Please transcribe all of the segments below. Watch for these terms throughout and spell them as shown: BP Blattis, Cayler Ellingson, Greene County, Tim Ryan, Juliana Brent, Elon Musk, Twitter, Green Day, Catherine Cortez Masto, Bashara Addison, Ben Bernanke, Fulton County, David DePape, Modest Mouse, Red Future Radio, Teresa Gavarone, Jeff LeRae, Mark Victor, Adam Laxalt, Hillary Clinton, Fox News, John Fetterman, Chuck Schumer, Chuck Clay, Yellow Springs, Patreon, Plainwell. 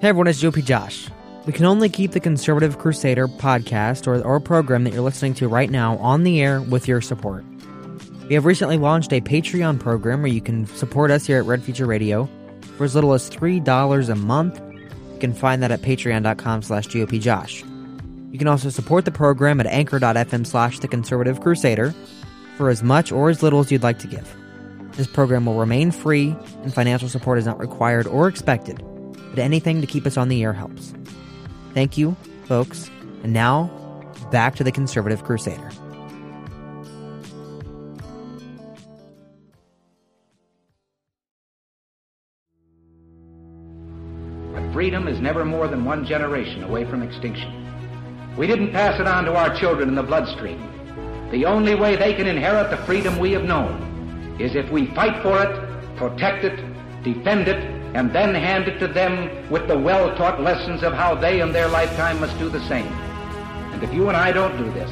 Hey everyone, it's GOP Josh. We can only keep the Conservative Crusader podcast or program that you're listening to right now on the air with your support. We have recently launched a Patreon program where you can support us here at Red Future Radio for as little as $3 a month. You can find that at patreon.com/GOP Josh. You can also support the program at anchor.fm/theconservativecrusader for as much or as little as you'd like to give. This program will remain free, and financial support is not required or expected, but anything to keep us on the air helps. Thank you, folks. And now, back to the Conservative Crusader. But freedom is never more than one generation away from extinction. We didn't pass it on to our children in the bloodstream. The only way they can inherit the freedom we have known is if we fight for it, protect it, defend it, and then hand it to them with the well-taught lessons of how they in their lifetime must do the same. And if you and I don't do this,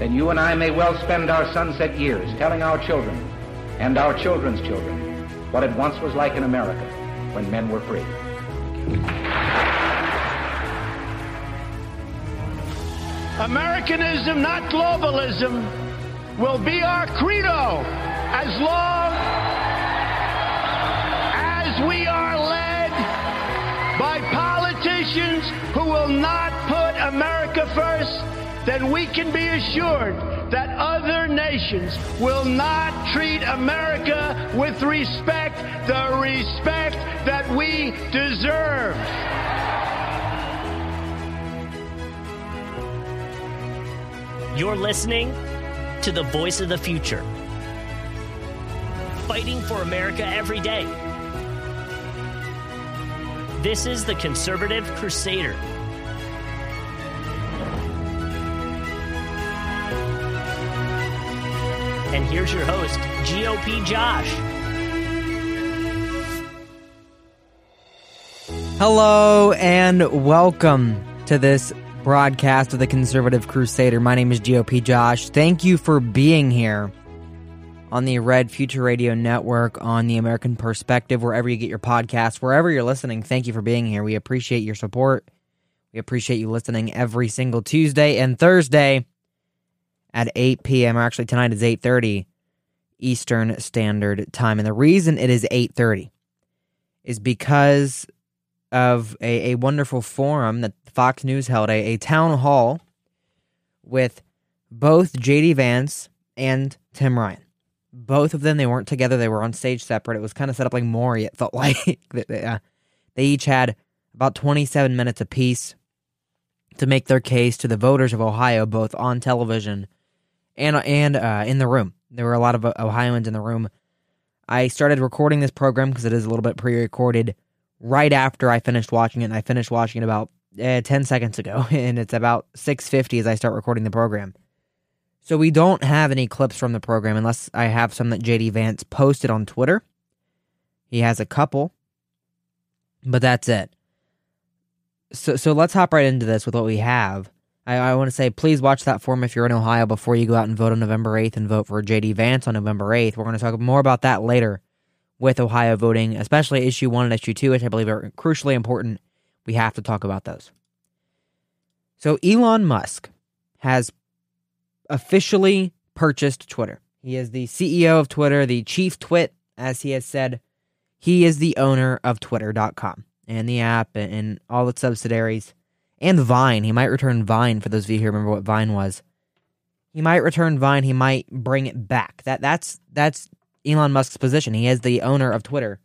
then you and I may well spend our sunset years telling our children and our children's children what it once was like in America when men were free. Americanism, not globalism, will be our credo as long as we are led by politicians who will not put America first. Then we can be assured that other nations will not treat America with respect, the respect that we deserve. You're listening to the voice of the future, fighting for America every day. This is the Conservative Crusader. And here's your host, GOP Josh. Hello and welcome to this broadcast of the Conservative Crusader. My name is GOP Josh. Thank you for being here on the Red Future Radio Network, on the American Perspective, wherever you get your podcasts, wherever you're listening. Thank you for being here. We appreciate your support. We appreciate you listening every single Tuesday and Thursday at 8 p.m. or actually tonight is 8:30 Eastern Standard Time. And the reason it is 8:30 is because of a wonderful forum that Fox News held, a town hall with both JD Vance and Tim Ryan. Both of them, they weren't together. They were on stage separate. It was kind of set up like Maury, it felt like. They each had about 27 minutes apiece to make their case to the voters of Ohio, both on television and in the room. There were a lot of Ohioans in the room. I started recording this program because it is a little bit pre-recorded right after I finished watching it, and I finished watching it about 10 seconds ago, and it's about 6:50 as I start recording the program. So we don't have any clips from the program unless I have some that JD Vance posted on Twitter. He has a couple, but that's it. So let's hop right into this with what we have. I want to say, please watch that forum if you're in Ohio before you go out and vote on November 8th and vote for JD Vance on November 8th. We're going to talk more about that later with Ohio voting, especially Issue 1 and Issue 2, which I believe are crucially important. We have to talk about those. So Elon Musk has officially purchased Twitter. He is the CEO of Twitter, the chief twit, as he has said. He is the owner of Twitter.com and the app and all its subsidiaries. And Vine. He might return Vine, for those of you who remember what Vine was. He might return Vine. He might bring it back. That's Elon Musk's position. He is the owner of Twitter.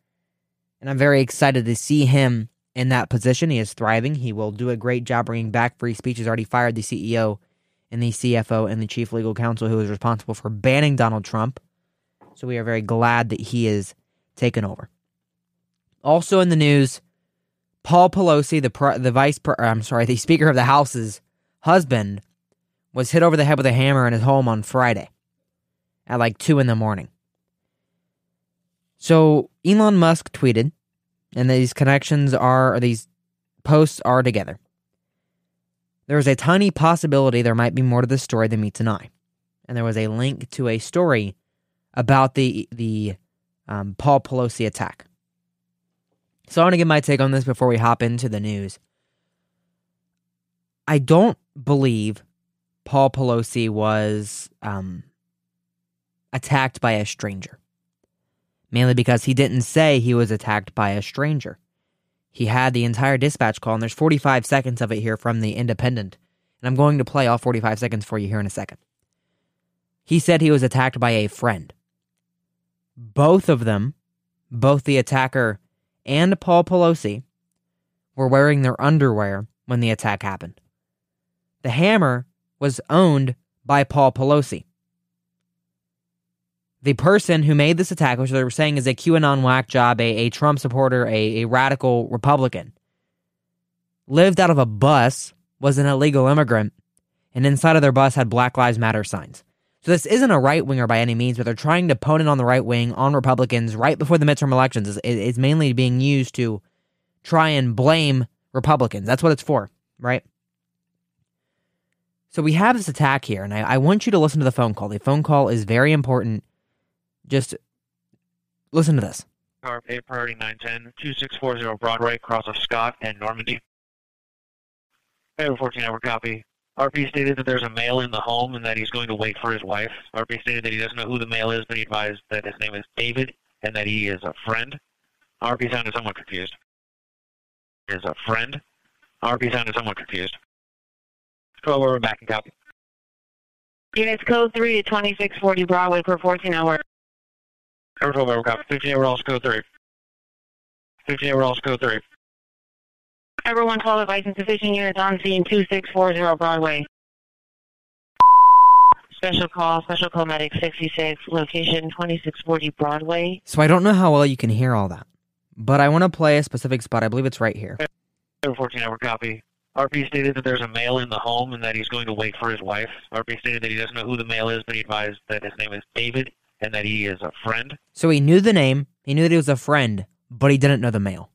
And I'm very excited to see him in that position. He is thriving. He will do a great job bringing back free speech. He's already fired the CEO and the CFO and the chief legal counsel who is responsible for banning Donald Trump. So we are very glad that he is taken over. Also in the news, Paul Pelosi, the Speaker of the House's husband, was hit over the head with a hammer in his home on Friday at like 2 in the morning. So Elon Musk tweeted, and these connections are, or these posts are together. There is a tiny possibility there might be more to this story than meets an eye. And there was a link to a story about the Paul Pelosi attack. So I want to give my take on this before we hop into the news. I don't believe Paul Pelosi was attacked by a stranger, mainly because he didn't say he was attacked by a stranger. He had the entire dispatch call, and there's 45 seconds of it here from The Independent, and I'm going to play all 45 seconds for you here in a second. He said he was attacked by a friend. Both of them, both the attacker and Paul Pelosi, were wearing their underwear when the attack happened. The hammer was owned by Paul Pelosi. The person who made this attack, which they were saying is a QAnon whack job, a Trump supporter, a radical Republican, lived out of a bus, was an illegal immigrant, and inside of their bus had Black Lives Matter signs. So this isn't a right-winger by any means, but they're trying to pone it on the right wing, on Republicans, right before the midterm elections. It's mainly being used to try and blame Republicans. That's what it's for, right? So we have this attack here, and I want you to listen to the phone call. The phone call is very important. Just listen to this. Car A priority 910, 2640 Broadway, cross of Scott and Normandy. Maybe 14 hour copy. RP stated that there's a male in the home and that he's going to wait for his wife. RP stated that he doesn't know who the male is, but he advised that his name is David and that he is a friend. RP sounded somewhat confused. Is a friend. RP sounded somewhat confused. 12 over back and copy. Units code 3 to 2640 Broadway per 14 hour. Over 12 over copy. 15 over all code 3. 15 over all code 3. Ever 112 advice and sufficient units on scene 2640 Broadway. Special call medic 66, location 2640 Broadway. So I don't know how well you can hear all that, but I want to play a specific spot. I believe it's right here. Over 14 hour copy. RP stated that there's a male in the home and that he's going to wait for his wife. RP stated that he doesn't know who the male is, but he advised that his name is David and that he is a friend. So he knew the name, he knew that he was a friend, but he didn't know the male.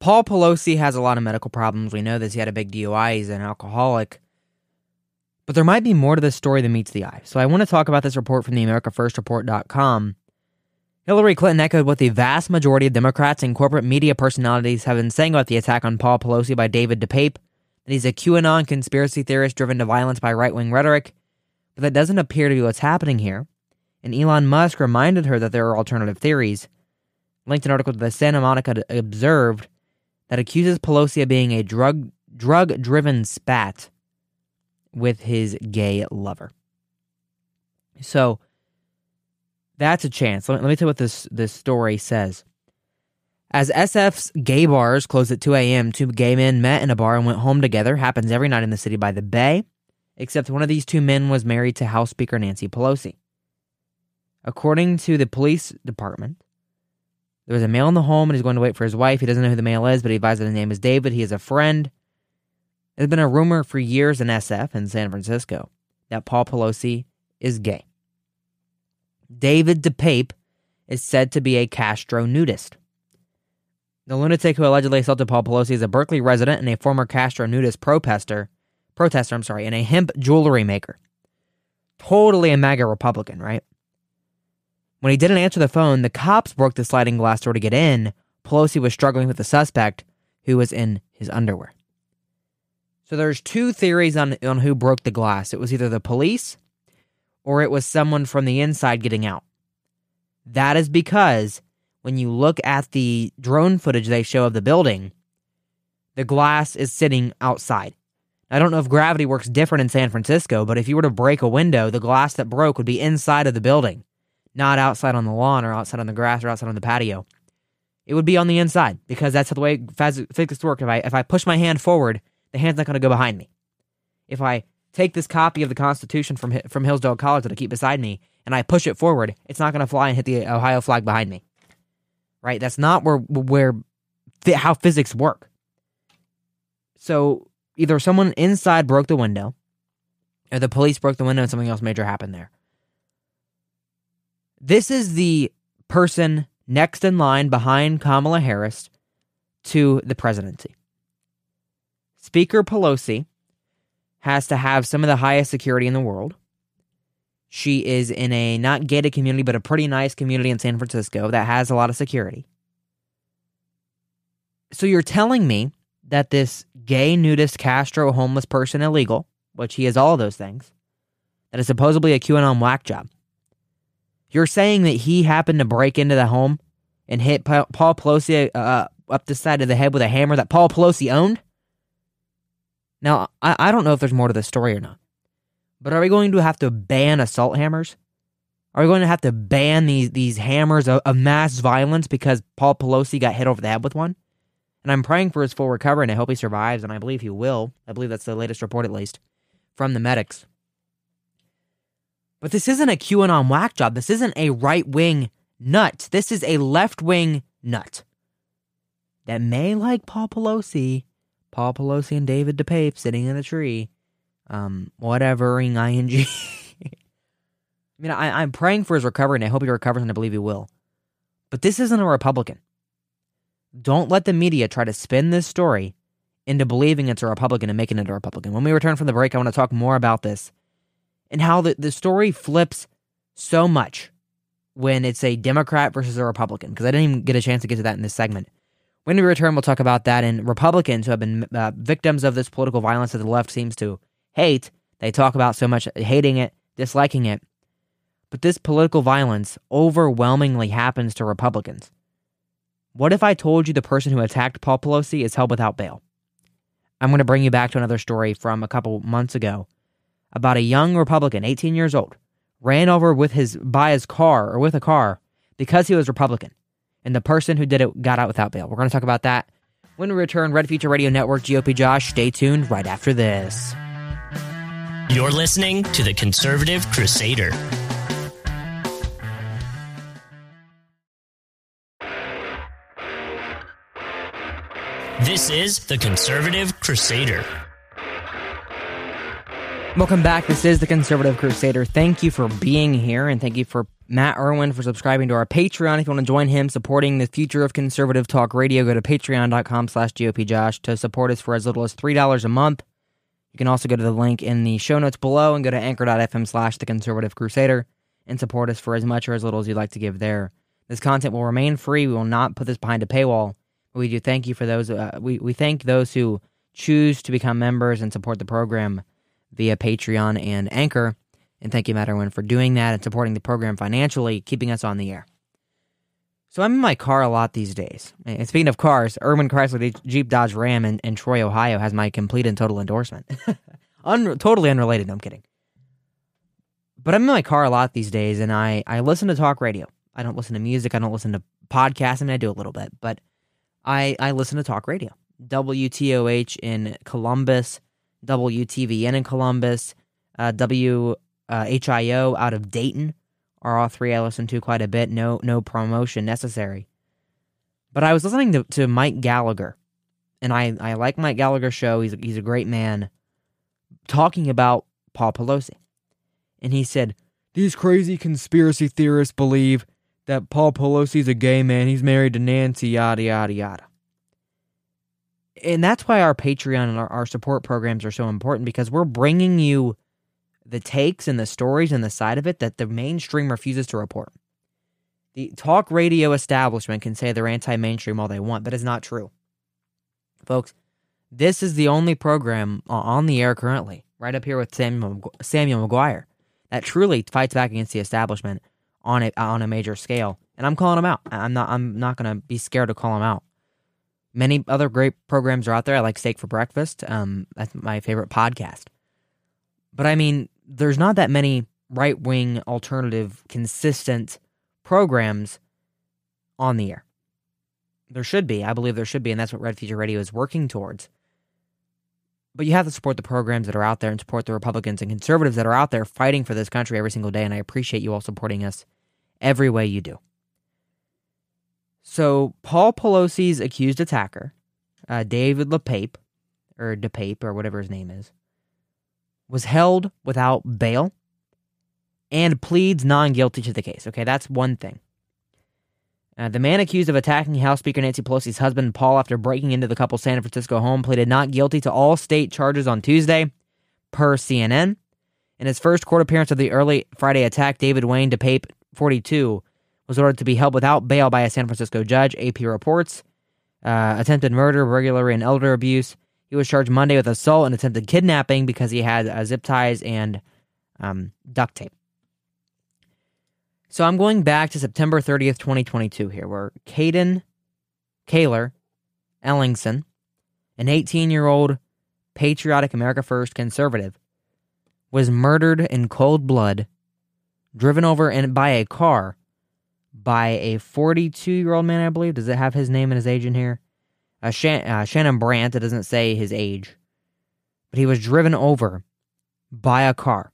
Paul Pelosi has a lot of medical problems. We know this. He had a big DUI. He's an alcoholic. But there might be more to this story than meets the eye. So I want to talk about this report from the AmericaFirstReport.com. Hillary Clinton echoed what the vast majority of Democrats and corporate media personalities have been saying about the attack on Paul Pelosi by David DePape, that he's a QAnon conspiracy theorist driven to violence by right-wing rhetoric. But that doesn't appear to be what's happening here. And Elon Musk reminded her that there are alternative theories. Linked an article to the Santa Monica Observer that accuses Pelosi of being a drug-driven spat with his gay lover. So that's a chance. Let me tell you what this story says. As SF's gay bars closed at 2 a.m., two gay men met in a bar and went home together. Happens every night in the city by the bay, except one of these two men was married to House Speaker Nancy Pelosi. According to the police department, there was a male in the home and he's going to wait for his wife. He doesn't know who the male is, but he advised that his name is David. He is a friend. There's been a rumor for years in SF in San Francisco that Paul Pelosi is gay. David DePape is said to be a Castro nudist. The lunatic who allegedly assaulted Paul Pelosi is a Berkeley resident and a former Castro nudist protester, and a hemp jewelry maker. Totally a MAGA Republican, right? When he didn't answer the phone, the cops broke the sliding glass door to get in. Pelosi was struggling with the suspect, who was in his underwear. So there's two theories on who broke the glass. It was either the police or it was someone from the inside getting out. That is because when you look at the drone footage they show of the building, the glass is sitting outside. I don't know if gravity works different in San Francisco, but if you were to break a window, the glass that broke would be inside of the building. Not outside on the lawn or outside on the grass or outside on the patio. It would be on the inside because that's the way physics work. If I push my hand forward, the hand's not going to go behind me. If I take this copy of the Constitution from Hillsdale College that I keep beside me and I push it forward, it's not going to fly and hit the Ohio flag behind me. Right? That's not how physics work. So either someone inside broke the window or the police broke the window and something else major happened there. This is the person next in line behind Kamala Harris to the presidency. Speaker Pelosi has to have some of the highest security in the world. She is in a not gated community, but a pretty nice community in San Francisco that has a lot of security. So you're telling me that this gay, nudist, Castro, homeless person illegal, which he is all of those things, that is supposedly a QAnon whack job. You're saying that he happened to break into the home and hit Paul Pelosi up the side of the head with a hammer that Paul Pelosi owned? Now, I don't know if there's more to this story or not, but are we going to have to ban assault hammers? Are we going to have to ban these hammers of mass violence because Paul Pelosi got hit over the head with one? And I'm praying for his full recovery, and I hope he survives, and I believe he will. I believe that's the latest report, at least, from the medics. But this isn't a QAnon whack job. This isn't a right-wing nut. This is a left-wing nut that may like Paul Pelosi and David DePape sitting in a tree, whatevering ing. I mean, I'm praying for his recovery, and I hope he recovers, and I believe he will. But this isn't a Republican. Don't let the media try to spin this story into believing it's a Republican and making it a Republican. When we return from the break, I want to talk more about this and how the story flips so much when it's a Democrat versus a Republican, because I didn't even get a chance to get to that in this segment. When we return, we'll talk about that. And Republicans who have been victims of this political violence that the left seems to hate, they talk about so much hating it, disliking it. But this political violence overwhelmingly happens to Republicans. What if I told you the person who attacked Paul Pelosi is held without bail? I'm going to bring you back to another story from a couple months ago about a young Republican, 18 years old, ran over with a car because he was Republican. And the person who did it got out without bail. We're going to talk about that when we return. Red Future Radio Network, GOP Josh. Stay tuned right after this. You're listening to the Conservative Crusader. This is The Conservative Crusader. Welcome back. This is The Conservative Crusader. Thank you for being here, and thank you for Matt Irwin for subscribing to our Patreon. If you want to join him supporting the future of conservative talk radio, go to patreon.com/GOP Josh to support us for as little as $3 a month. You can also go to the link in the show notes below and go to anchor.fm/The Conservative Crusader and support us for as much or as little as you'd like to give there. This content will remain free. We will not put this behind a paywall. We do thank you for those. We thank those who choose to become members and support the program via Patreon and Anchor. And thank you, Matt Irwin, for doing that and supporting the program financially, keeping us on the air. So I'm in my car a lot these days. And speaking of cars, Irwin Chrysler Jeep Dodge Ram in Troy, Ohio has my complete and total endorsement. Totally unrelated, no, I'm kidding. But I'm in my car a lot these days, and I listen to talk radio. I don't listen to music. I don't listen to podcasts. I mean, I do a little bit, but I listen to talk radio. WTOH in Columbus, WTVN in Columbus, HIO out of Dayton are all three I listen to quite a bit. No promotion necessary. But I was listening to Mike Gallagher, and I like Mike Gallagher's show. He's a great man, talking about Paul Pelosi. And he said, these crazy conspiracy theorists believe that Paul Pelosi's a gay man, he's married to Nancy, yada, yada, yada. And that's why our Patreon and our support programs are so important, because we're bringing you the takes and the stories and the side of it that the mainstream refuses to report. The talk radio establishment can say they're anti-mainstream all they want, but it's not true. Folks, this is the only program on the air currently, right up here with Samuel McGuire, that truly fights back against the establishment on a major scale, and I'm calling them out. I'm not gonna be scared to call them out. Many other great programs are out there. I like Steak for Breakfast. That's my favorite podcast. But I mean, there's not that many right wing alternative consistent programs on the air. There should be. I believe there should be, and that's what Red Future Radio is working towards. But you have to support the programs that are out there and support the Republicans and conservatives that are out there fighting for this country every single day, and I appreciate you all supporting us every way you do. So Paul Pelosi's accused attacker, David DePape, or whatever his name is, was held without bail and pleads non-guilty to the case. Okay, that's one thing. The man accused of attacking House Speaker Nancy Pelosi's husband, Paul, after breaking into the couple's San Francisco home, pleaded not guilty to all state charges on Tuesday, per CNN. In his first court appearance of the early Friday attack, David Wayne DePape, 42, was ordered to be held without bail by a San Francisco judge, AP reports. attempted murder, burglary, and elder abuse. He was charged Monday with assault and attempted kidnapping because he had zip ties and duct tape. So I'm going back to September 30th, 2022 here, where Cayler Ellingson, an 18-year-old patriotic America First conservative, was murdered in cold blood, driven over by a car by a 42-year-old man, I believe. Does it have his name and his age in here? Shannon Brandt. It doesn't say his age. But he was driven over by a car.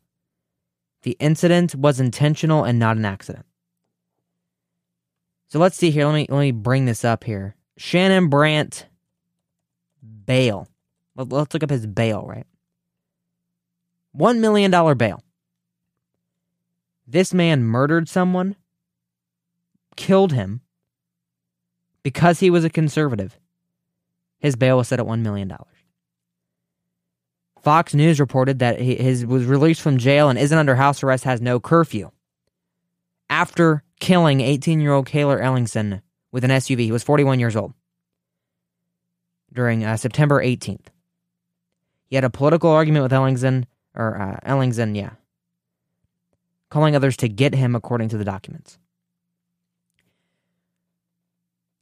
The incident was intentional and not an accident. So let's see here. Let me bring this up here. Shannon Brandt bail. Let's look up his bail, right? $1 million bail. This man murdered someone, killed him, because he was a conservative. His bail was set at $1 million. Fox News reported that he was released from jail and isn't under house arrest, has no curfew. After killing 18-year-old Cayler Ellingson with an SUV, he was 41 years old, during September 18th. He had a political argument with Ellingson, calling others to get him, according to the documents.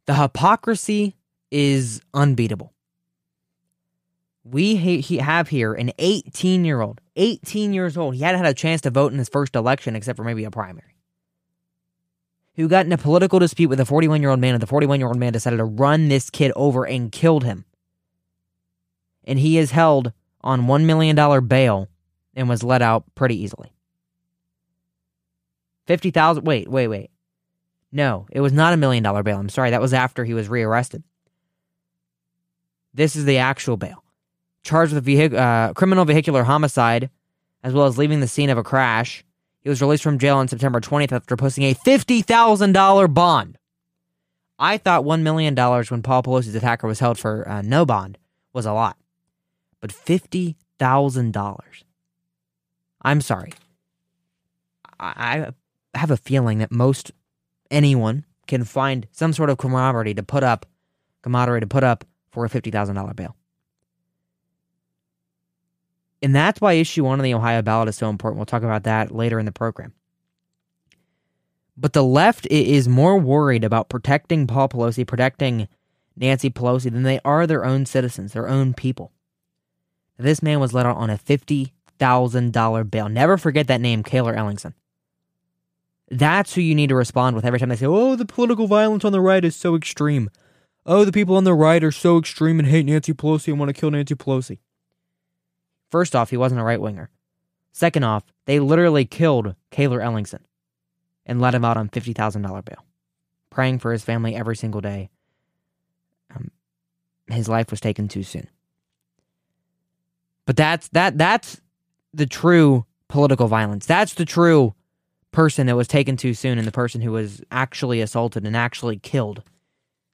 The hypocrisy is unbeatable. We have here an 18-year-old, 18 years old. He hadn't had a chance to vote in his first election except for maybe a primary, who got in a political dispute with a 41-year-old man, and the 41-year-old man decided to run this kid over and killed him. And he is held on $1 million bail and was let out pretty easily. $50,000, wait. No, it was not $1 million bail. I'm sorry, that was after he was rearrested. This is the actual bail. Charged with criminal vehicular homicide, as well as leaving the scene of a crash. He was released from jail on September 20th after posting a $50,000 bond. I thought $1 million when Paul Pelosi's attacker was held for no bond was a lot. But $50,000. I'm sorry. I have a feeling that most anyone can find some sort of camaraderie to put up for a $50,000 bail. And that's why issue 1 of the Ohio ballot is so important. We'll talk about that later in the program. But the left is more worried about protecting Paul Pelosi, protecting Nancy Pelosi, than they are their own citizens, their own people. This man was let out on a $50,000 bail. Never forget that name, Cayler Ellingson. That's who you need to respond with every time they say, oh, the political violence on the right is so extreme. Oh, the people on the right are so extreme and hate Nancy Pelosi and want to kill Nancy Pelosi. First off, he wasn't a right-winger. Second off, they literally killed Cayler Ellingson and let him out on $50,000 bail. Praying for his family every single day. His life was taken too soon. But that's the true political violence. That's the true person that was taken too soon, and the person who was actually assaulted and actually killed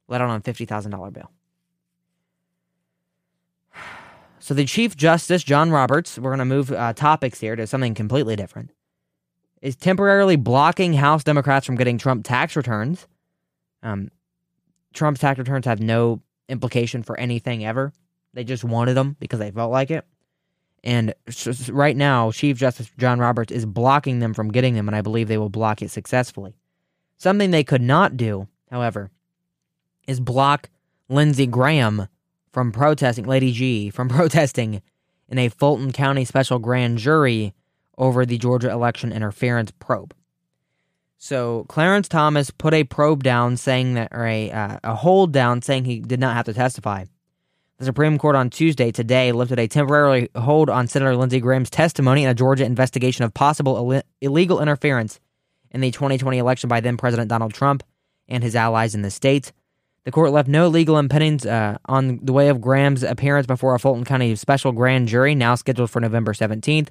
let out on $50,000 bail. So the Chief Justice, John Roberts, we're going to move topics here to something completely different, is temporarily blocking House Democrats from getting Trump tax returns. Trump's tax returns have no implication for anything ever. They just wanted them because they felt like it. And right now, Chief Justice John Roberts is blocking them from getting them, and I believe they will block it successfully. Something they could not do, however, is block Lindsey Graham from protesting, Lady G, from protesting in a Fulton County special grand jury over the Georgia election interference probe. So Clarence Thomas put a probe down saying that, or a hold down saying he did not have to testify. The Supreme Court on today, lifted a temporary hold on Senator Lindsey Graham's testimony in a Georgia investigation of possible illegal interference in the 2020 election by then-President Donald Trump and his allies in the state. The court left no legal impediments on the way of Graham's appearance before a Fulton County special grand jury, now scheduled for November 17th.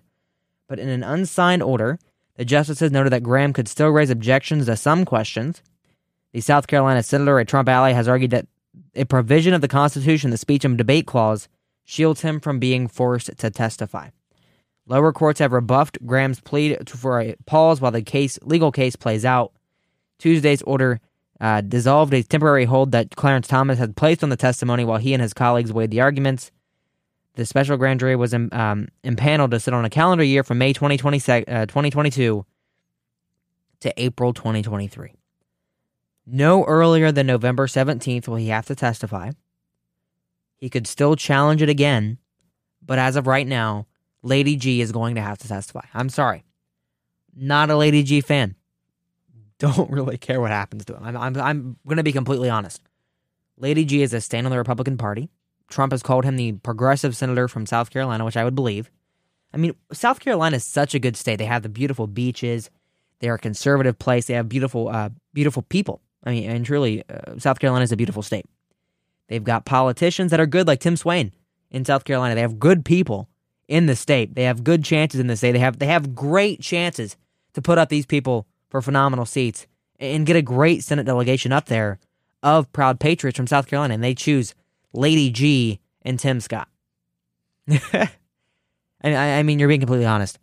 But in an unsigned order, the justices noted that Graham could still raise objections to some questions. The South Carolina senator, a Trump ally, has argued that a provision of the Constitution, the Speech and Debate Clause, shields him from being forced to testify. Lower courts have rebuffed Graham's plea for a pause while the legal case plays out. Tuesday's order dissolved a temporary hold that Clarence Thomas had placed on the testimony while he and his colleagues weighed the arguments. The special grand jury was impaneled to sit on a calendar year from May 2022 to April 2023. No earlier than November 17th will he have to testify. He could still challenge it again, but as of right now, Lady G is going to have to testify. I'm sorry. Not a Lady G fan. Don't really care what happens to him. I'm going to be completely honest. Lady G is a stain on the Republican Party. Trump has called him the progressive senator from South Carolina, which I would believe. I mean, South Carolina is such a good state. They have the beautiful beaches. They're a conservative place. They have beautiful people. I mean, and truly, South Carolina is a beautiful state. They've got politicians that are good, like Tim Scwain in South Carolina. They have good people in the state. They have good chances in the state. They have great chances to put up these people for phenomenal seats and get a great Senate delegation up there of proud patriots from South Carolina, and they choose Lady G and Tim Scott. I mean, you're being completely honest.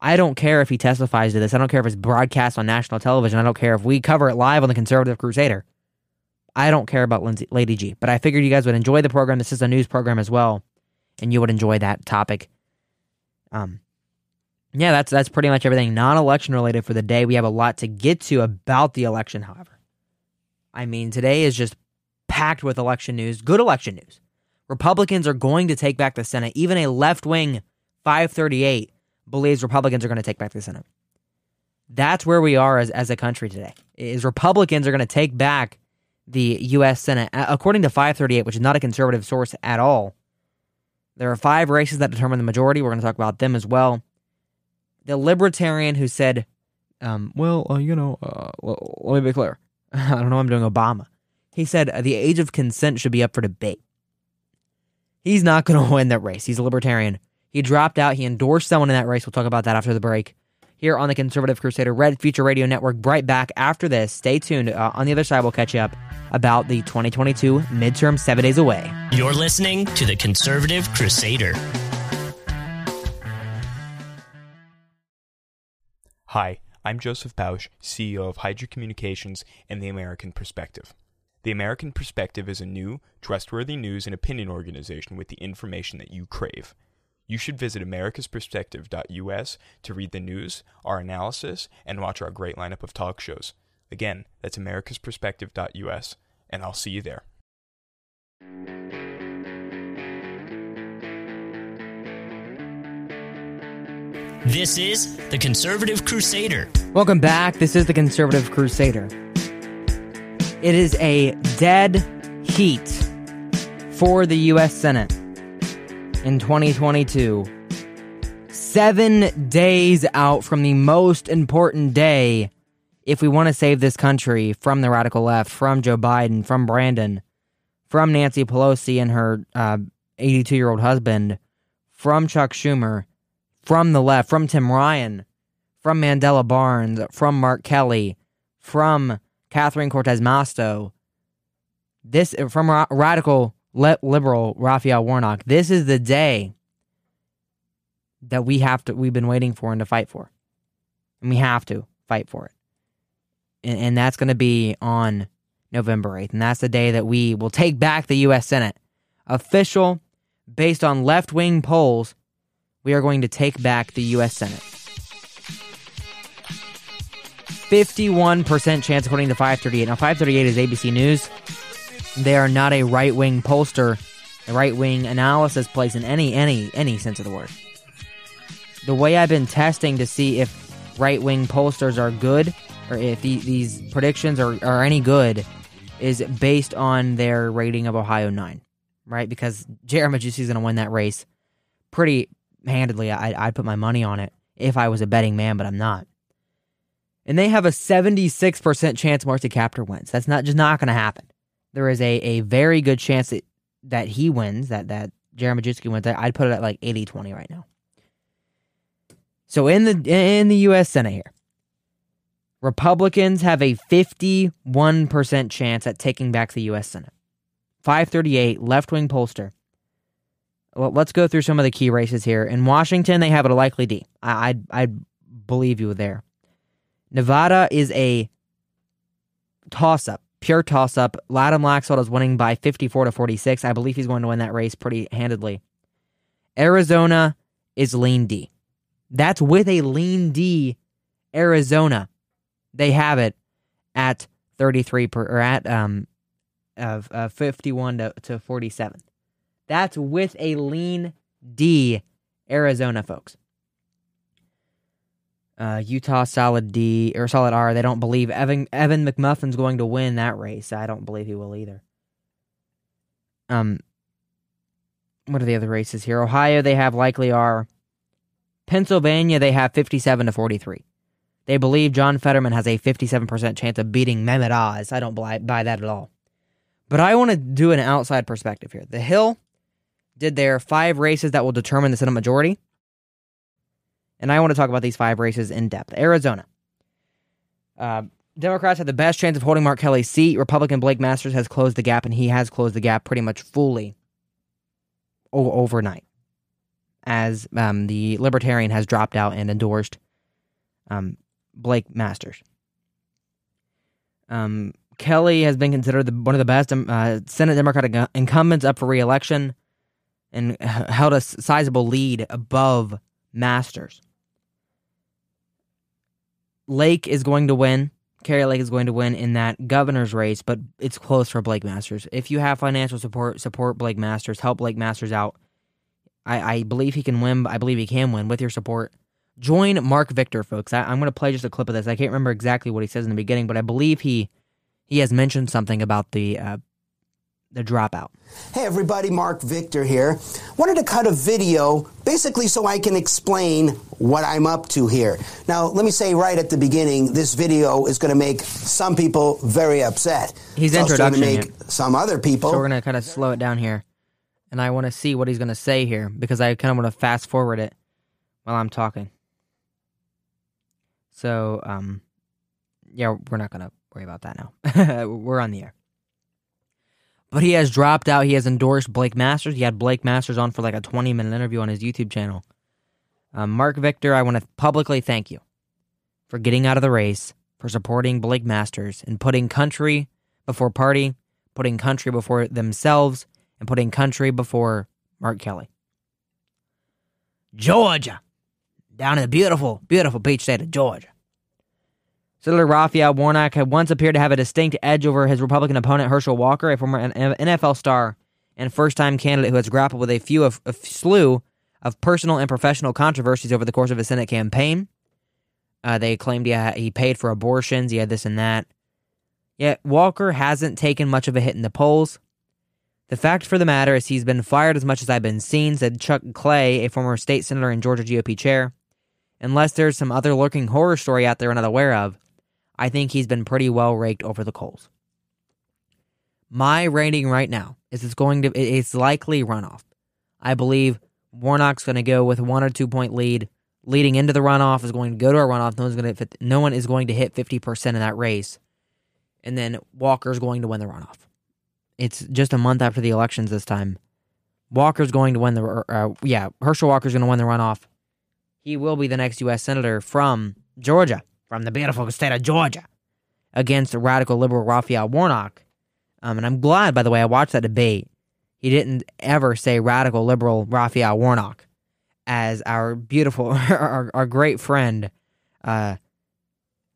I don't care if he testifies to this. I don't care if it's broadcast on national television. I don't care if we cover it live on the Conservative Crusader. I don't care about Lady G, but I figured you guys would enjoy the program. This is a news program as well, and you would enjoy that topic. Yeah, that's pretty much everything non-election related for the day. We have a lot to get to about the election, however. I mean, today is just packed with election news, good election news. Republicans are going to take back the Senate. Even a left-wing 538 believes Republicans are going to take back the Senate. That's where we are as a country today, is Republicans are going to take back the U.S. Senate. According to 538, which is not a conservative source at all, there are 5 races that determine the majority. We're going to talk about them as well. The libertarian who said, let me be clear. I don't know why I'm doing Obama. He said the age of consent should be up for debate. He's not going to win that race. He's a libertarian. He dropped out. He endorsed someone in that race. We'll talk about that after the break. Here on the Conservative Crusader, Red Future Radio Network, right back after this. Stay tuned. On the other side, we'll catch you up about the 2022 midterm, 7 days away. You're listening to the Conservative Crusader. Hi, I'm Joseph Pausch, CEO of Hydra Communications and the American Perspective. The American Perspective is a new, trustworthy news and opinion organization with the information that you crave. You should visit americasperspective.us to read the news, our analysis, and watch our great lineup of talk shows. Again, that's americasperspective.us, and I'll see you there. This is The Conservative Crusader. Welcome back. This is The Conservative Crusader. It is a dead heat for the U.S. Senate in 2022. 7 days out from the most important day if we want to save this country from the radical left, from Joe Biden, from Brandon, from Nancy Pelosi and her 82-year-old husband, from Chuck Schumer, from the left, from Tim Ryan, from Mandela Barnes, from Mark Kelly, from Catherine Cortez Masto, from radical liberal Raphael Warnock. This is the day that we've been waiting for and to fight for. And we have to fight for it. And that's going to be on November 8th. And that's the day that we will take back the U.S. Senate. Official, based on left-wing polls, we are going to take back the U.S. Senate. 51% chance according to 538. Now, 538 is ABC News. They are not a right-wing pollster, a right-wing analysis place in any sense of the word. The way I've been testing to see if right-wing pollsters are good, or if these predictions are any good, is based on their rating of Ohio 9, right? Because Jeremy Majewski is going to win that race pretty handedly. I'd put my money on it if I was a betting man, but I'm not. And they have a 76% chance Marcy Kaptur wins. That's not just not going to happen. There is a very good chance that he wins, that Jeremy Majewski wins. I'd put it at like 80-20 right now. So in the U.S. Senate here, Republicans have a 51% chance at taking back the U.S. Senate. 538, left-wing pollster. Let's go through some of the key races here. In Washington, they have it a likely D. I'd believe you there. Nevada is a toss-up, pure toss-up. Adam Laxalt is winning by 54-46. I believe he's going to win that race pretty handedly. Arizona is lean D. That's with a lean D. Arizona, they have it at 33 per, or at 51 to 47. That's with a lean D, Arizona, folks. Utah, solid D, or solid R. They don't believe Evan McMuffin's going to win that race. I don't believe he will either. What are the other races here? Ohio, they have likely R. Pennsylvania, they have 57-43. They believe John Fetterman has a 57% chance of beating Mehmet Oz. I don't buy that at all. But I want to do an outside perspective here. The Hill did their 5 races that will determine the Senate majority. And I want to talk about these 5 races in depth. Arizona. Democrats have the best chance of holding Mark Kelly's seat. Republican Blake Masters has closed the gap, and he has closed the gap pretty much fully overnight, as the Libertarian has dropped out and endorsed Blake Masters. Kelly has been considered one of the best Senate Democratic incumbents up for re-election and held a sizable lead above Masters. Lake is going to win. Carrie Lake is going to win in that governor's race, but it's close for Blake Masters. If you have financial support, support Blake Masters. Help Blake Masters out. I believe he can win. I believe he can win with your support. Join Mark Victor, folks. I'm going to play just a clip of this. I can't remember exactly what he says in the beginning, but I believe he has mentioned something about the dropout. Hey, everybody. Mark Victor here. Wanted to cut a video basically so I can explain what I'm up to here. Now, let me say right at the beginning, this video is going to make some people very upset. He's introducing it. Some other people. So we're going to kind of slow it down here. And I want to see what he's going to say here, because I kind of want to fast forward it while I'm talking. So, yeah, we're not going to worry about that now. We're on the air. But he has dropped out. He has endorsed Blake Masters. He had Blake Masters on for like a 20-minute interview on his YouTube channel. Mark Victor, I want to publicly thank you for getting out of the race, for supporting Blake Masters, and putting country before party, putting country before themselves, and putting country before Mark Kelly. Georgia. Down in the beautiful, beautiful beach state of Georgia. Senator Raphael Warnock had once appeared to have a distinct edge over his Republican opponent, Herschel Walker, a former NFL star and first-time candidate who has grappled with a slew of personal and professional controversies over the course of his Senate campaign. They claimed he paid for abortions, he had this and that. Yet Walker hasn't taken much of a hit in the polls. The fact for the matter is he's been fired as much as I've been seen, said Chuck Clay, a former state senator and Georgia GOP chair. Unless there's some other lurking horror story out there we're not aware of, I think he's been pretty well raked over the coals. My rating right now is it's likely runoff. I believe Warnock's going to go with 1 or 2 point lead, leading into the runoff, is going to go to a runoff. No one is going to hit 50% in that race, and then Walker's going to win the runoff. It's just a month after the elections this time. Walker's going to win the Herschel Walker's going to win the runoff. He will be the next U.S. senator from Georgia, from the beautiful state of Georgia, against radical liberal Raphael Warnock. And I'm glad, by the way, I watched that debate. He didn't ever say radical liberal Raphael Warnock, as our beautiful, our great friend,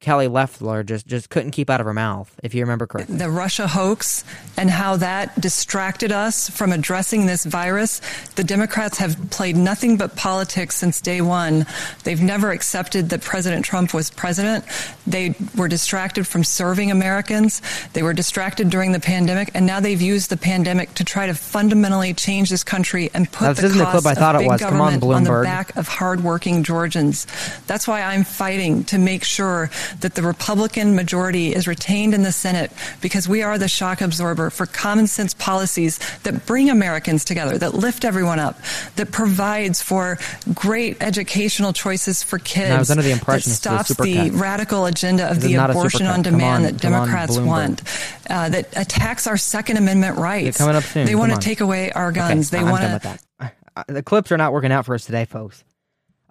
Kelly Loeffler just couldn't keep out of her mouth, if you remember correctly. The Russia hoax and how that distracted us from addressing this virus. The Democrats have played nothing but politics since day one. They've never accepted that President Trump was president. They were distracted from serving Americans. They were distracted during the pandemic, and now they've used the pandemic to try to fundamentally change this country and put the cost of big government on the back of hardworking Georgians. That's why I'm fighting to make sure that the Republican majority is retained in the Senate, because we are the shock absorber for common sense policies that bring Americans together, that lift everyone up, that provides for great educational choices for kids, that stops the radical agenda of the abortion on demand that Democrats want, that attacks our Second Amendment rights. They want to take away our guns. Okay, they want to. The clips are not working out for us today, folks.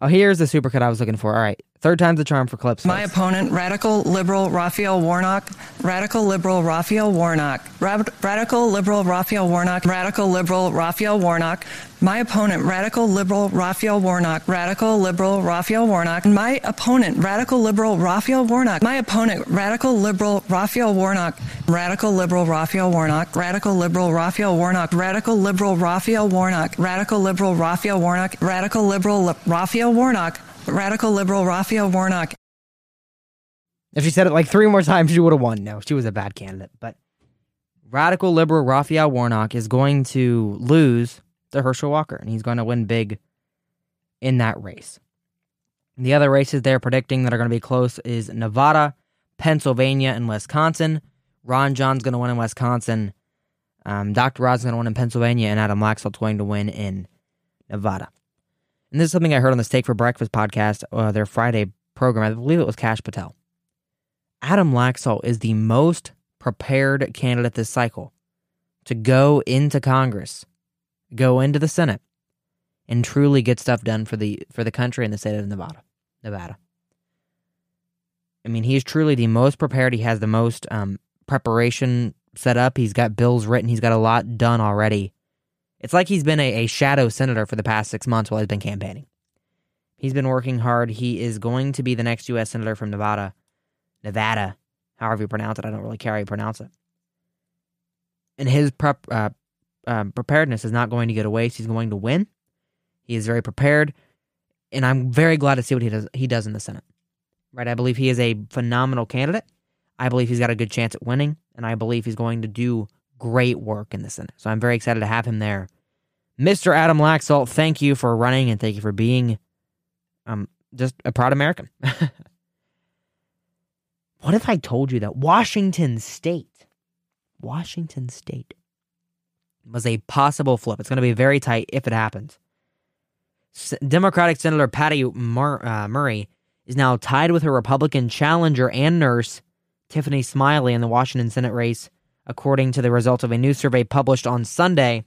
Oh, here's the supercut I was looking for. All right. Third time's the charm for clips. My opponent, radical liberal Raphael Warnock, radical liberal Raphael Warnock, radical liberal Raphael Warnock, radical liberal Raphael Warnock. My opponent, radical liberal Raphael Warnock, radical liberal Raphael Warnock. My opponent, radical liberal Raphael Warnock. My opponent, radical liberal Raphael Warnock, radical liberal Raphael Warnock, radical liberal Raphael Warnock, radical liberal Raphael Warnock, radical liberal Raphael Warnock, radical liberal Raphael Warnock. Radical liberal Raphael Warnock. If she said it like three more times, she would have won. No, she was a bad candidate. But radical liberal Raphael Warnock is going to lose to Herschel Walker, and he's going to win big in that race. And the other races they're predicting that are going to be close is Nevada, Pennsylvania, and Wisconsin. Ron John's going to win in Wisconsin. Dr. Rod's going to win in Pennsylvania, and Adam Laxalt's going to win in Nevada. And this is something I heard on the Steak for Breakfast podcast, their Friday program. I believe it was Cash Patel. Adam Laxalt is the most prepared candidate this cycle to go into Congress, go into the Senate, and truly get stuff done for the country and the state of Nevada. I mean, he is truly the most prepared. He has the most preparation set up. He's got bills written. He's got a lot done already. It's like he's been a shadow senator for the past 6 months while he's been campaigning. He's been working hard. He is going to be the next U.S. senator from Nevada, however you pronounce it. I don't really care how you pronounce it. And his preparedness is not going to go to waste. He's going to win. He is very prepared, and I'm very glad to see what he does in the Senate. Right? I believe he is a phenomenal candidate. I believe he's got a good chance at winning, and I believe he's going to do great work in the Senate. So I'm very excited to have him there. Mr. Adam Laxalt, thank you for running and thank you for being just a proud American. What if I told you that Washington State was a possible flip? It's going to be very tight if it happens. Democratic Senator Patty Murray is now tied with her Republican challenger and nurse, Tiffany Smiley, in the Washington Senate race, according to the results of a new survey published on Sunday.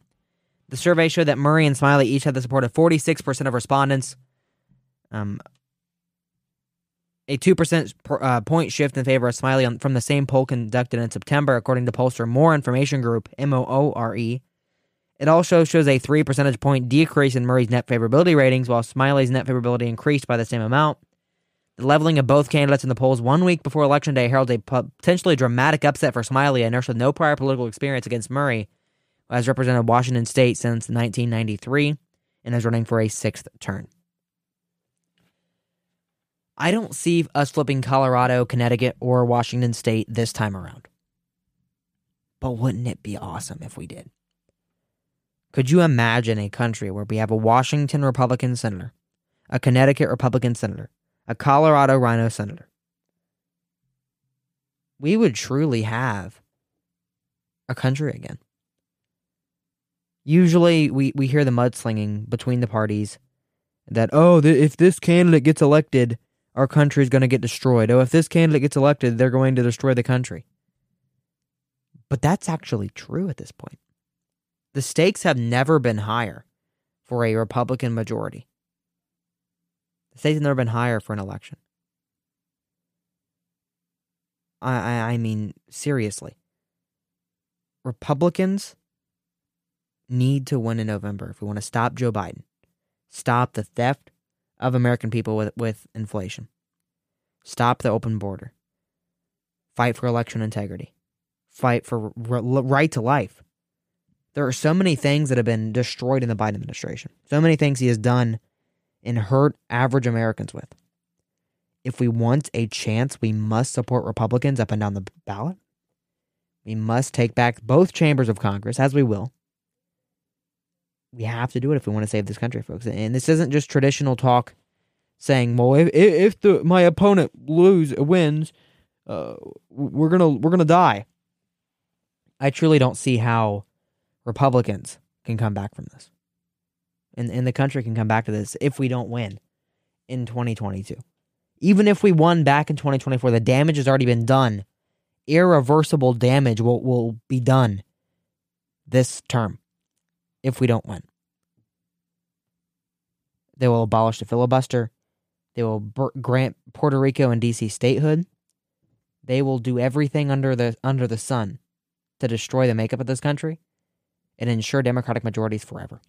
The survey showed that Murray and Smiley each had the support of 46% of respondents, a 2% point shift in favor of Smiley from the same poll conducted in September, according to pollster More Information Group, MOORE. It also shows a 3 percentage point decrease in Murray's net favorability ratings, while Smiley's net favorability increased by the same amount. The leveling of both candidates in the polls 1 week before Election Day heralds a potentially dramatic upset for Smiley, a nurse with no prior political experience, against Murray, who has represented Washington State since 1993 and is running for a 6th term. I don't see us flipping Colorado, Connecticut, or Washington State this time around. But wouldn't it be awesome if we did? Could you imagine a country where we have a Washington Republican senator, a Connecticut Republican senator, a Colorado Rhino senator? We would truly have a country again. Usually we hear the mudslinging between the parties that, if this candidate gets elected, our country's going to get destroyed. If this candidate gets elected, they're going to destroy the country. But that's actually true at this point. The stakes have never been higher for a Republican majority. The state's never been higher for an election. I mean, seriously. Republicans need to win in November if we want to stop Joe Biden, stop the theft of American people with inflation, stop the open border, fight for election integrity, fight for right to life. There are so many things that have been destroyed in the Biden administration, so many things he has done and hurt average Americans with. If we want a chance, we must support Republicans up and down the ballot. We must take back both chambers of Congress, as we will. We have to do it if we want to save this country, folks. And this isn't just traditional talk saying, well, if my opponent wins, we're gonna die. I truly don't see how Republicans can come back from this. And the country can come back to this if we don't win in 2022. Even if we won back in 2024, the damage has already been done. Irreversible damage will be done this term if we don't win. They will abolish the filibuster. They will grant Puerto Rico and D.C. statehood. They will do everything under the sun to destroy the makeup of this country and ensure Democratic majorities forever.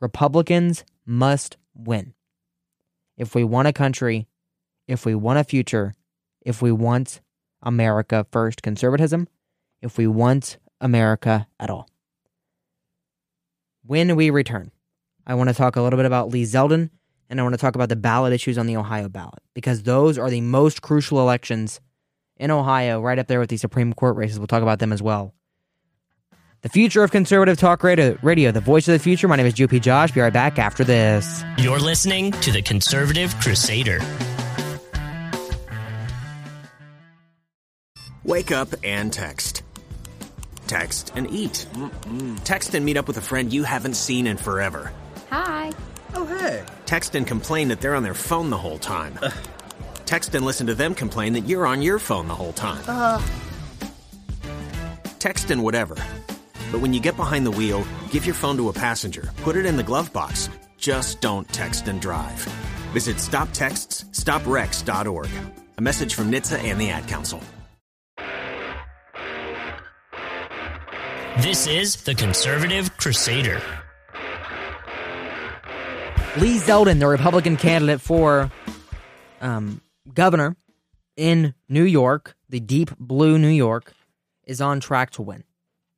Republicans must win. If we want a country, if we want a future, if we want America first conservatism, if we want America at all. When we return, I want to talk a little bit about Lee Zeldin, and I want to talk about the ballot issues on the Ohio ballot, because those are the most crucial elections in Ohio, right up there with the Supreme Court races. We'll talk about them as well. The future of conservative talk radio, the voice of the future. My name is GOP Josh. Be right back after this. You're listening to the Conservative Crusader. Wake up and text. Text and eat. Mm-mm. Text and meet up with a friend you haven't seen in forever. Hi. Oh, hey. Text and complain that they're on their phone the whole time. Text and listen to them complain that you're on your phone the whole time. Text and whatever. But when you get behind the wheel, give your phone to a passenger, put it in the glove box. Just don't text and drive. Visit StopTextsStopRex.org. A message from NHTSA and the Ad Council. This is the Conservative Crusader. Lee Zeldin, the Republican candidate for governor in New York, the deep blue New York, is on track to win.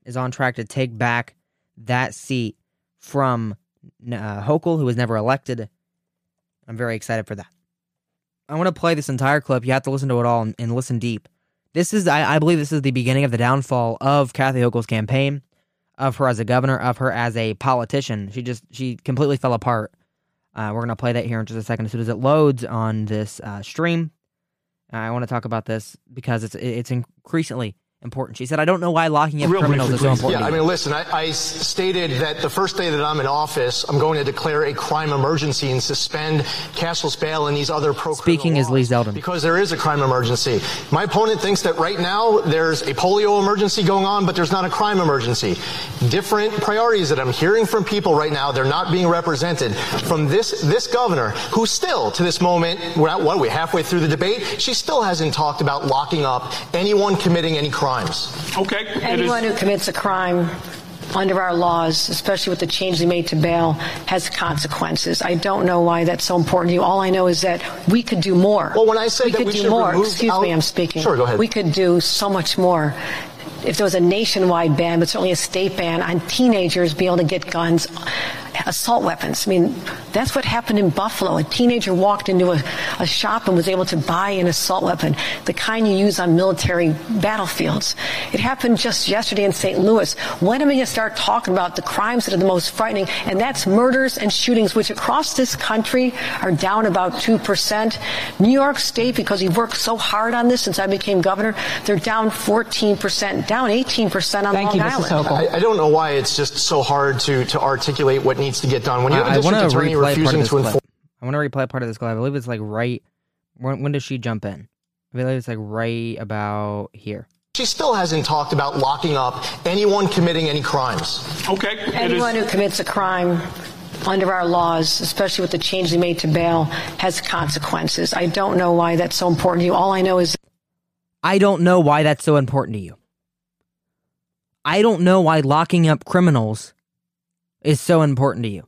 Is on track to take back that seat from Hochul, who was never elected. I'm very excited for that. I want to play this entire clip. You have to listen to it all and listen deep. This is, I believe this is the beginning of the downfall of Kathy Hochul's campaign, of her as a governor, of her as a politician. She completely fell apart. We're going to play that here in just a second as soon as it loads on this stream. I want to talk about this because it's increasingly important. She said, I don't know why locking up criminals is so important. Yeah, I mean, listen, I stated that the first day that I'm in office, I'm going to declare a crime emergency and suspend Castle's bail and these other pro-criminal laws. Speaking is Lee Zeldin. Because there is a crime emergency. My opponent thinks that right now there's a polio emergency going on, but there's not a crime emergency. Different priorities that I'm hearing from people right now, they're not being represented. From this governor, who still, to this moment, we're halfway through the debate, she still hasn't talked about locking up anyone committing any crime. Okay. Anyone who commits a crime under our laws, especially with the change they made to bail, has consequences. I don't know why that's so important to you. All I know is that we could do more. Well, when I said that we should remove... Excuse me, I'm speaking. Sure, go ahead. We could do so much more. If there was a nationwide ban, but certainly a state ban on teenagers being able to get guns, assault weapons. I mean, that's what happened in Buffalo. A teenager walked into a shop and was able to buy an assault weapon, the kind you use on military battlefields. It happened just yesterday in St. Louis. When are we going to start talking about the crimes that are the most frightening? And that's murders and shootings, which across this country are down about 2%. New York State, because he worked so hard on this since I became governor, they're down 14%, down 18% on Long Island. I don't know why it's just so hard to articulate what needs to get done when you have a district attorney refusing to enforce. I want to replay part of this clip. I believe it's like right when does she jump in? I believe it's like right about here. She still hasn't talked about locking up anyone committing any crimes. Okay. Anyone who commits a crime under our laws, especially with the change they made to bail, has consequences. I don't know why that's so important to you. All I know is I don't know why that's so important to you. I don't know why locking up criminals is so important to you.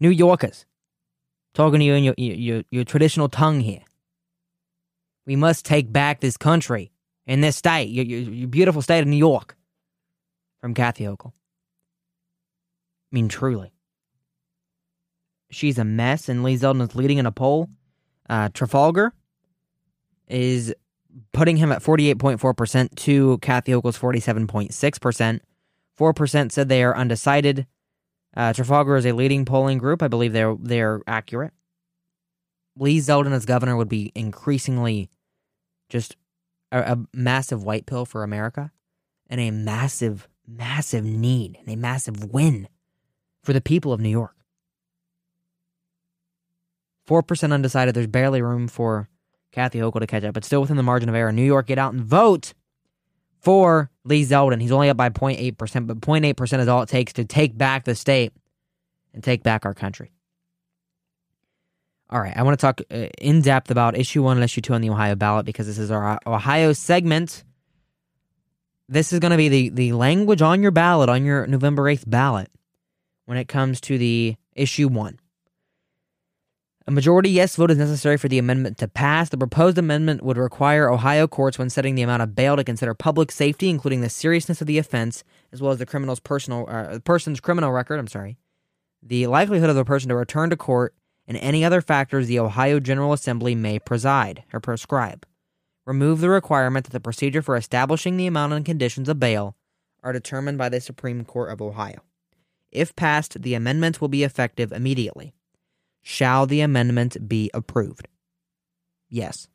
New Yorkers, talking to you in your traditional tongue here. We must take back this country and this state, your beautiful state of New York, from Kathy Hochul. I mean, truly. She's a mess, and Lee Zeldin is leading in a poll. Trafalgar is putting him at 48.4% to Kathy Hochul's 47.6%. 4% said they are undecided. Trafalgar is a leading polling group. I believe they're accurate. Lee Zeldin as governor would be increasingly just a massive white pill for America and a massive, massive need and a massive win for the people of New York. 4% undecided. There's barely room for Kathy Hochul to catch up, but still within the margin of error. New York, get out and vote for Lee Zeldin. He's only up by 0.8%, but 0.8% is all it takes to take back the state and take back our country. All right, I want to talk in depth about issue 1 and issue 2 on the Ohio ballot because this is our Ohio segment. This is going to be the language on your ballot, on your November 8th ballot, when it comes to the issue 1. A majority yes vote is necessary for the amendment to pass. The proposed amendment would require Ohio courts, when setting the amount of bail, to consider public safety, including the seriousness of the offense, as well as the criminal's person's criminal record, the likelihood of the person to return to court, and any other factors the Ohio General Assembly may prescribe. Remove the requirement that the procedure for establishing the amount and conditions of bail are determined by the Supreme Court of Ohio. If passed, the amendment will be effective immediately. Shall the amendment be approved? Yes.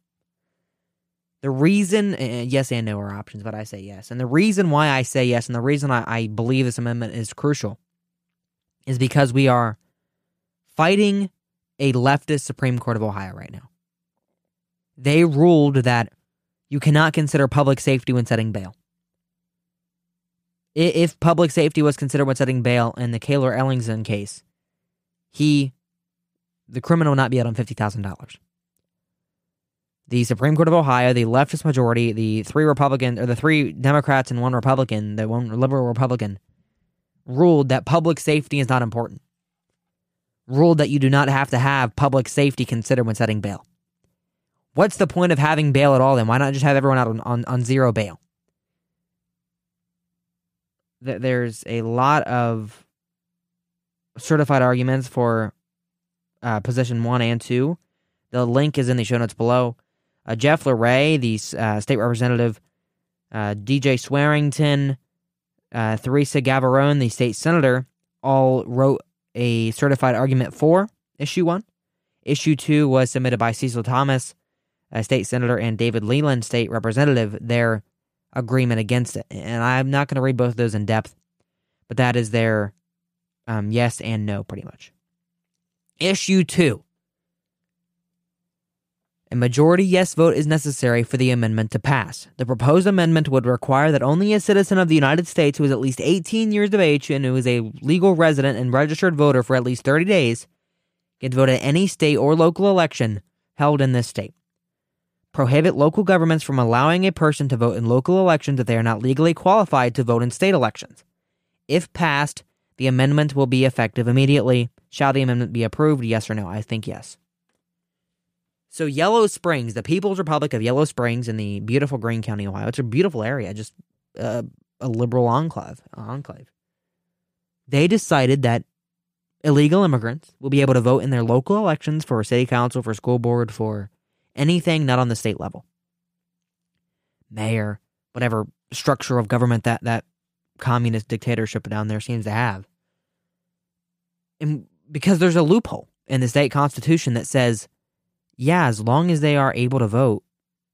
The reason, yes and no are options, but I say yes. And the reason why I say yes, and the reason I believe this amendment is crucial, is because we are fighting a leftist Supreme Court of Ohio right now. They ruled that you cannot consider public safety when setting bail. If public safety was considered when setting bail in the Cayler Ellingson case, the criminal would not be out on $50,000. The Supreme Court of Ohio, the leftist majority, the three Democrats and one Republican, the one liberal Republican, ruled that public safety is not important. Ruled that you do not have to have public safety considered when setting bail. What's the point of having bail at all then? Why not just have everyone out on zero bail? There's a lot of certified arguments for position 1 and 2. The link is in the show notes below. Jeff LeRae, the state representative, DJ Swearington, Teresa Gavarone, the state senator, all wrote a certified argument for issue 1. Issue 2 was submitted by Cecil Thomas, a state senator, and David Leland, state representative, their agreement against it. And I'm not going to read both of those in depth, but that is their yes and no, pretty much. Issue 2. A majority yes vote is necessary for the amendment to pass. The proposed amendment would require that only a citizen of the United States who is at least 18 years of age and who is a legal resident and registered voter for at least 30 days can vote at any state or local election held in this state. Prohibit local governments from allowing a person to vote in local elections if they are not legally qualified to vote in state elections. If passed, the amendment will be effective immediately. Shall the amendment be approved? Yes or no? I think yes. So Yellow Springs, the People's Republic of Yellow Springs in the beautiful Greene County, Ohio. It's a beautiful area, just a liberal enclave. They decided that illegal immigrants will be able to vote in their local elections for city council, for school board, for anything not on the state level. Mayor, whatever structure of government that communist dictatorship down there seems to have. And because there's a loophole in the state constitution that says, yeah, as long as they are able to vote,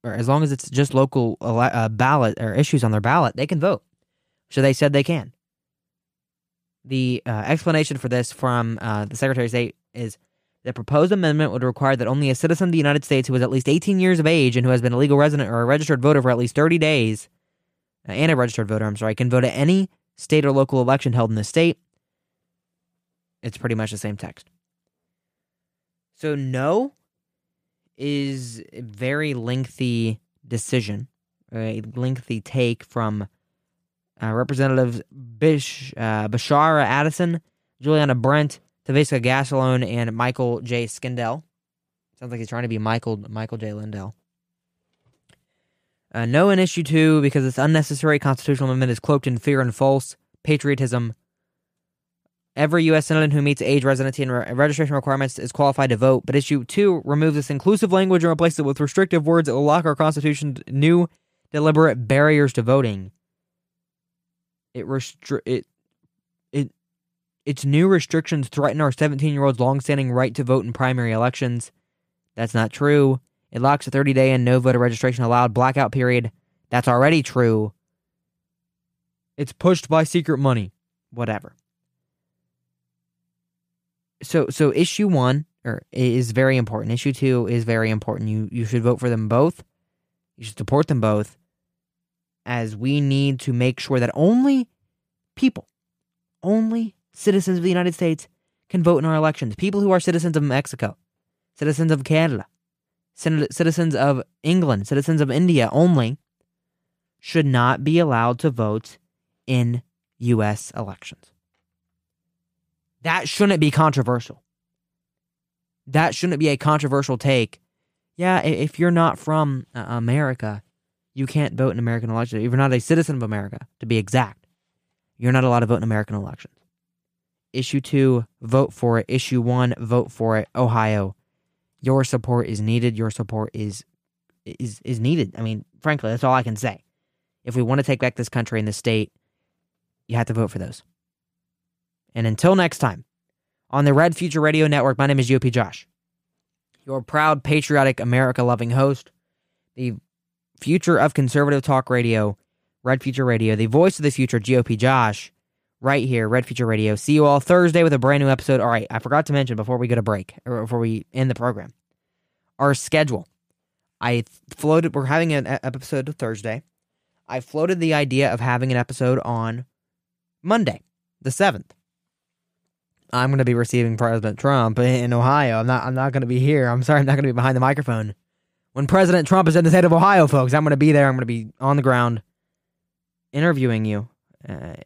or as long as it's just local ballot or issues on their ballot, they can vote. So they said they can. The explanation for this from the Secretary of State is the proposed amendment would require that only a citizen of the United States who is at least 18 years of age and who has been a legal resident or a registered voter for at least 30 days, and a registered voter, can vote at any state or local election held in the state. It's pretty much the same text. So no is a very lengthy decision, a lengthy take from Representatives Bashara Addison, Juliana Brent, Tavisca Gasolone, and Michael J. Skindell. Sounds like he's trying to be Michael J. Lindell. No in issue 2 because this unnecessary constitutional amendment is cloaked in fear and false patriotism. Every U.S. citizen who meets age, residency, and registration requirements is qualified to vote. But issue 2 removes this inclusive language and replaces it with restrictive words that will lock our Constitution's new deliberate barriers to voting. Its new restrictions threaten our 17-year-old's long-standing right to vote in primary elections. That's not true. It locks a 30-day and no voter registration allowed blackout period. That's already true. It's pushed by secret money. Whatever. So issue 1 is very important. Issue 2 is very important. You should vote for them both. You should support them both, as we need to make sure that only citizens of the United States can vote in our elections. People who are citizens of Mexico, citizens of Canada, citizens of England, citizens of India only should not be allowed to vote in U.S. elections. That shouldn't be controversial. That shouldn't be a controversial take. Yeah, if you're not from America, you can't vote in American elections. If you're not a citizen of America, to be exact, you're not allowed to vote in American elections. Issue 2, vote for it. Issue 1, vote for it. Ohio, your support is needed. Your support is needed. I mean, frankly, that's all I can say. If we want to take back this country and this state, you have to vote for those. And until next time, on the Red Future Radio Network, my name is GOP Josh, your proud, patriotic, America-loving host, the future of conservative talk radio, Red Future Radio, the voice of the future, GOP Josh, right here, Red Future Radio. See you all Thursday with a brand new episode. All right, I forgot to mention before we go to break, or before we end the program, our schedule. I floated, we're having an episode Thursday. I floated the idea of having an episode on Monday, the 7th. I'm going to be receiving President Trump in Ohio. I'm not going to be here. I'm sorry, I'm not going to be behind the microphone. When President Trump is in the state of Ohio, folks, I'm going to be there. I'm going to be on the ground interviewing you.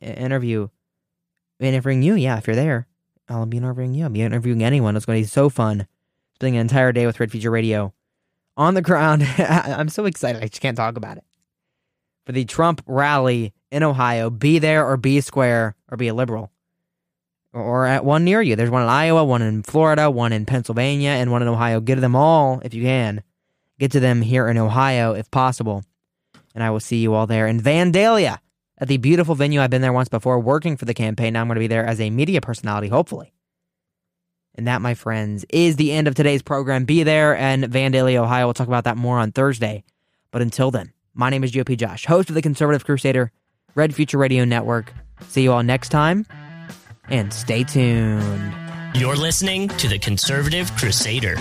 Interviewing you, yeah, if you're there. I'll be interviewing you. I'll be interviewing anyone. It's going to be so fun. Spending an entire day with Red Future Radio on the ground. I'm so excited. I just can't talk about it. For the Trump rally in Ohio, be there or be square or be a liberal. Or at one near you. There's one in Iowa, one in Florida, one in Pennsylvania, and one in Ohio. Get to them all if you can. Get to them here in Ohio if possible. And I will see you all there in Vandalia at the beautiful venue. I've been there once before working for the campaign. Now I'm going to be there as a media personality, hopefully. And that, my friends, is the end of today's program. Be there in Vandalia, Ohio. We'll talk about that more on Thursday. But until then, my name is GOP Josh, host of the Conservative Crusader, Red Future Radio Network. See you all next time. And stay tuned. You're listening to the Conservative Crusader.